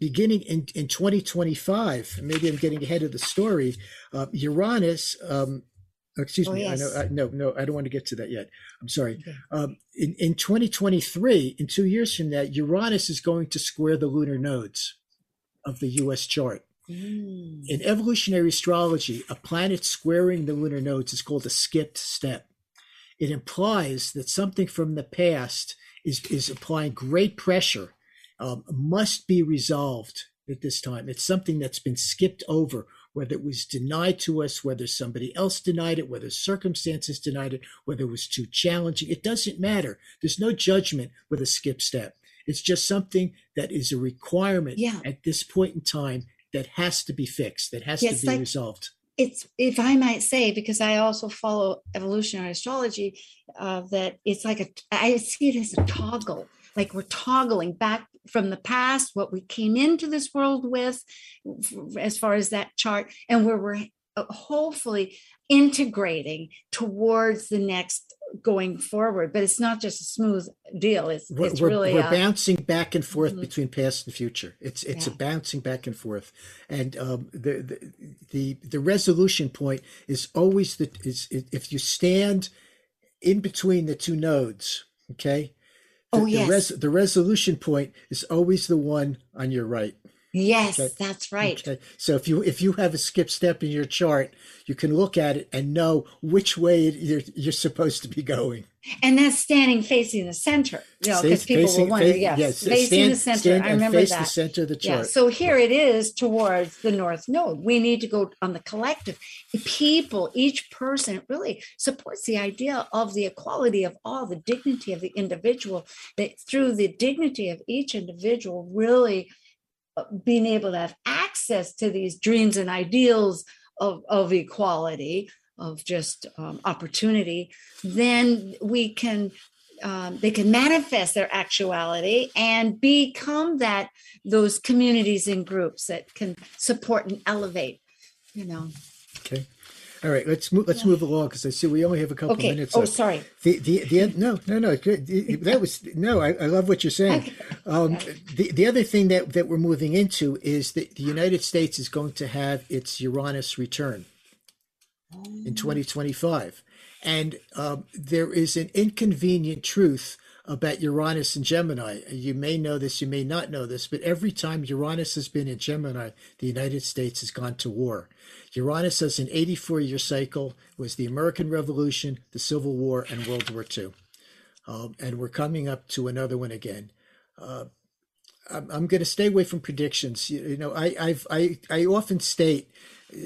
beginning in, in twenty twenty-five, maybe I'm getting ahead of the story, uh, Uranus, um, Oh, excuse oh, me. Yes. I know, I, no, no, I don't want to get to that yet. I'm sorry. Okay. Um, in, in twenty twenty-three, in two years from that, Uranus is going to square the lunar nodes of the U S chart. Mm. In evolutionary astrology, a planet squaring the lunar nodes is called a skipped step. It implies that something from the past is, is applying great pressure, um, must be resolved at this time. It's something that's been skipped over, whether it was denied to us, whether somebody else denied it, whether circumstances denied it, whether it was too challenging. It doesn't matter. There's no judgment with a skip step. It's just something that is a requirement yeah. at this point in time that has to be fixed, that has yes, to be like, resolved. It's, if I might say, because I also follow evolutionary astrology, uh, that it's like a, I see it as a toggle. Like we're toggling back from the past, what we came into this world with, as far as that chart, and where we're hopefully integrating towards the next going forward. But it's not just a smooth deal. It's, we're, it's really we're a, bouncing back and forth mm-hmm. between past and future. It's it's yeah. a bouncing back and forth, and um, the, the the the resolution point is always that is if you stand in between the two nodes, okay. The, oh, yes. the, res the resolution point is always the one on your right. Yes, okay? That's right. Okay. So if you if you have a skip step in your chart, you can look at it and know which way you're, you're supposed to be going. And that's standing facing the center. You know, because people facing, will wonder, face, yes, yes, facing stand, the center. Stand I remember face that. The center of the chart. Yeah. So here yeah. it is towards the North Node. We need to go on the collective. The people, each person really supports the idea of the equality of all, the dignity of the individual, that through the dignity of each individual, really being able to have access to these dreams and ideals of, of equality, of just um, opportunity, then we can, um, they can manifest their actuality and become that, those communities and groups that can support and elevate, you know. Okay. All right, let's move. Let's move along because I see we only have a couple okay. minutes. Oh, left. sorry. The the the end, no no no that was no. I, I love what you're saying. Um, the the other thing that that we're moving into is that the United States is going to have its Uranus return in twenty twenty-five, and um, there is an inconvenient truth about Uranus and Gemini. You may know this, you may not know this, but every time Uranus has been in Gemini, the United States has gone to war. Uranus has an eighty-four year cycle, was the American Revolution, the Civil War, and World War Two. Um, and we're coming up to another one again. Uh, I'm, I'm going to stay away from predictions. You, you know, I, I've, I, I often state,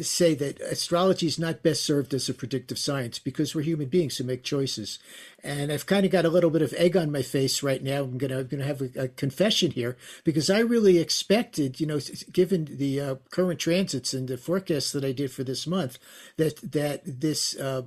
say that astrology is not best served as a predictive science because we're human beings who make choices. And I've kind of got a little bit of egg on my face right now. I'm going to, I'm going to have a, a confession here because I really expected, you know, given the uh, current transits and the forecast that I did for this month, that that this uh,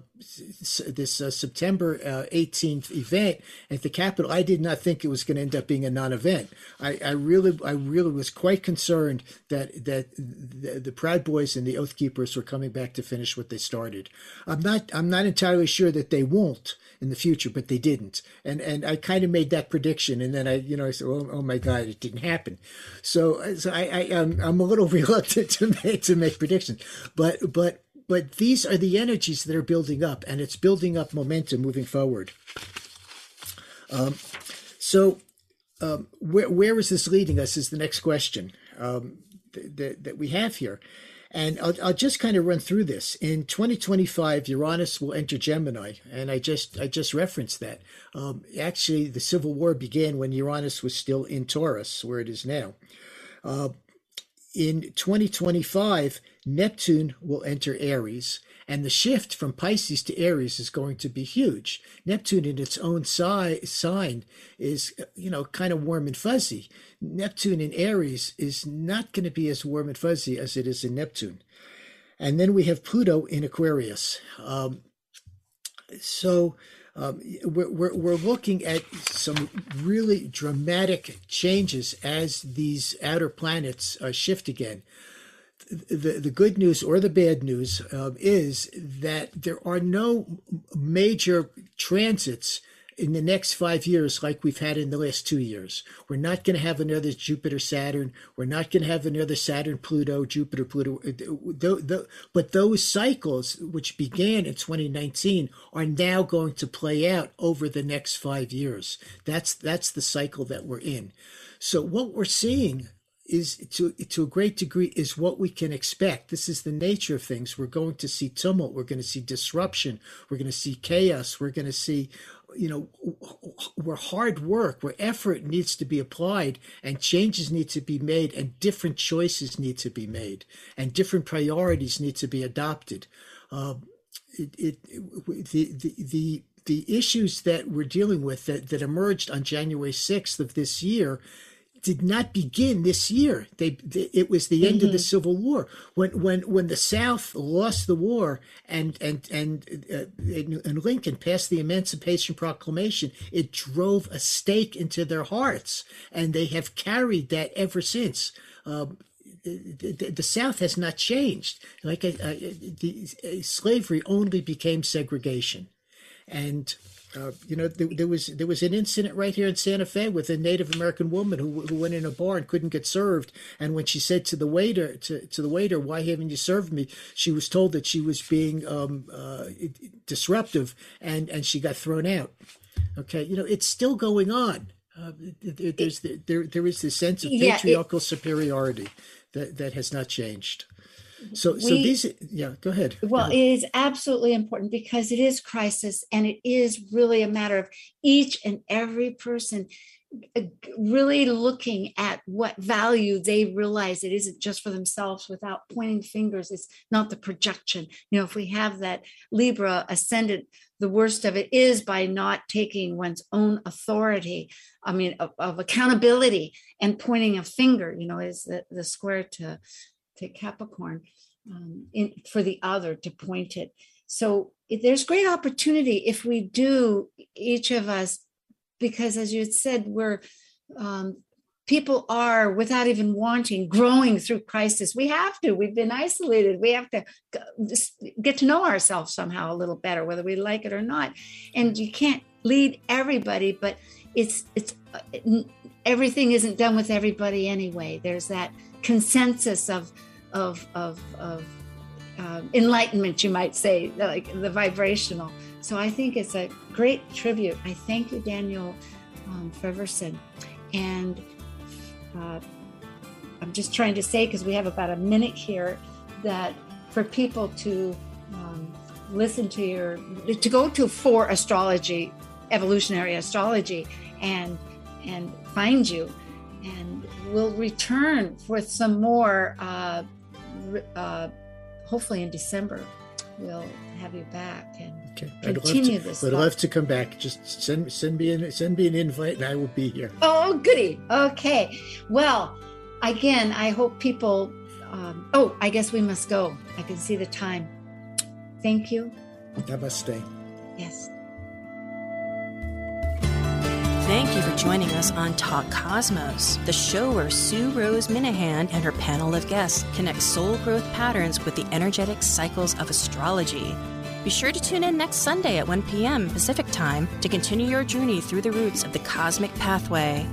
this uh, September uh, eighteenth event at the Capitol, I did not think it was going to end up being a non-event. I, I really, I really was quite concerned that that the, the Proud Boys and the Oath Keepers were coming back to finish what they started. I'm not, I'm not entirely sure that they won't in the future, but they didn't. And and I kind of made that prediction, and then I, you know, I said, oh, oh my God, it didn't happen. So, so I, I, I'm, I'm a little reluctant to make, to make predictions, but, but, but these are the energies that are building up, and it's building up momentum moving forward. Um, so um, where, where is this leading us is the next question um, th th that we have here. And I'll, I'll just kind of run through this. In twenty twenty-five, Uranus will enter Gemini, and I just I just referenced that. Um, actually, the Civil War began when Uranus was still in Taurus, where it is now. Uh, in twenty twenty-five, Neptune will enter Aries, and the shift from Pisces to Aries is going to be huge. Neptune in its own si sign is, you know, kind of warm and fuzzy. Neptune in Aries is not going to be as warm and fuzzy as it is in Neptune. And then we have Pluto in Aquarius. Um, so um, we're, we're, we're looking at some really dramatic changes as these outer planets uh, shift again. The, the good news or the bad news uh, is that there are no major transits in the next five years like we've had in the last two years. We're not going to have another Jupiter-Saturn. We're not going to have another Saturn-Pluto, Jupiter-Pluto. But those cycles, which began in twenty nineteen, are now going to play out over the next five years. That's, that's the cycle that we're in. So what we're seeing is to to a great degree is what we can expect. This is the nature of things. We're going to see tumult. We're going to see disruption. We're going to see chaos. We're going to see, you know, where hard work, where effort needs to be applied and changes need to be made and different choices need to be made and different priorities need to be adopted. Um, it, it, the, the, the, the issues that we're dealing with that, that emerged on January sixth of this year did not begin this year. They, they it was the end mm-hmm. of the Civil War when when when the South lost the war and and and, uh, and Lincoln passed the Emancipation Proclamation. It drove a stake into their hearts, and they have carried that ever since. Um, The, the South has not changed. Like I, I, the, slavery only became segregation, and. Uh, you know, there, there was there was an incident right here in Santa Fe with a Native American woman who, who went in a bar and couldn't get served. And when she said to the waiter, to, to the waiter, "Why haven't you served me?" she was told that she was being um, uh, disruptive, and and she got thrown out. Okay, you know, it's still going on. Uh, there, there's it, there there is this sense of yeah, patriarchal it, superiority that that has not changed. So, we, so these, yeah, go ahead. Well, go ahead. It is absolutely important because it is crisis, and it is really a matter of each and every person really looking at what value they realize. It isn't just for themselves without pointing fingers. It's not the projection. You know, if we have that Libra ascendant, the worst of it is by not taking one's own authority, I mean, of, of accountability and pointing a finger, you know, is the, the square to... to Capricorn um, in, for the other to point it. So there's great opportunity if we do, each of us, because as you said, we're um, people are, without even wanting, growing through crisis. We have to. We've been isolated. We have to get to know ourselves somehow a little better, whether we like it or not. And you can't lead everybody, but it's it's everything isn't done with everybody anyway. There's that consensus of of of of uh, enlightenment, you might say, like the vibrational. So I think it's a great tribute. I thank you, Daniel um, Fiverson, and uh, I'm just trying to say, because we have about a minute here, that for people to um, listen to your to go to For Astrology, Evolutionary Astrology, and and find you, and we'll return with some more. Uh, uh, hopefully in December, we'll have you back and okay. continue I'd to, this. I'd love to come back. Just send send me an send me an invite, and I will be here. Oh, goody. Okay. Well, again, I hope people. Um, oh, I guess we must go. I can see the time. Thank you. Namaste. Yes. Thank you for joining us on Talk Cosmos, the show where Sue Rose Minahan and her panel of guests connect soul growth patterns with the energetic cycles of astrology. Be sure to tune in next Sunday at one p.m. Pacific Time to continue your journey through the roots of the cosmic pathway.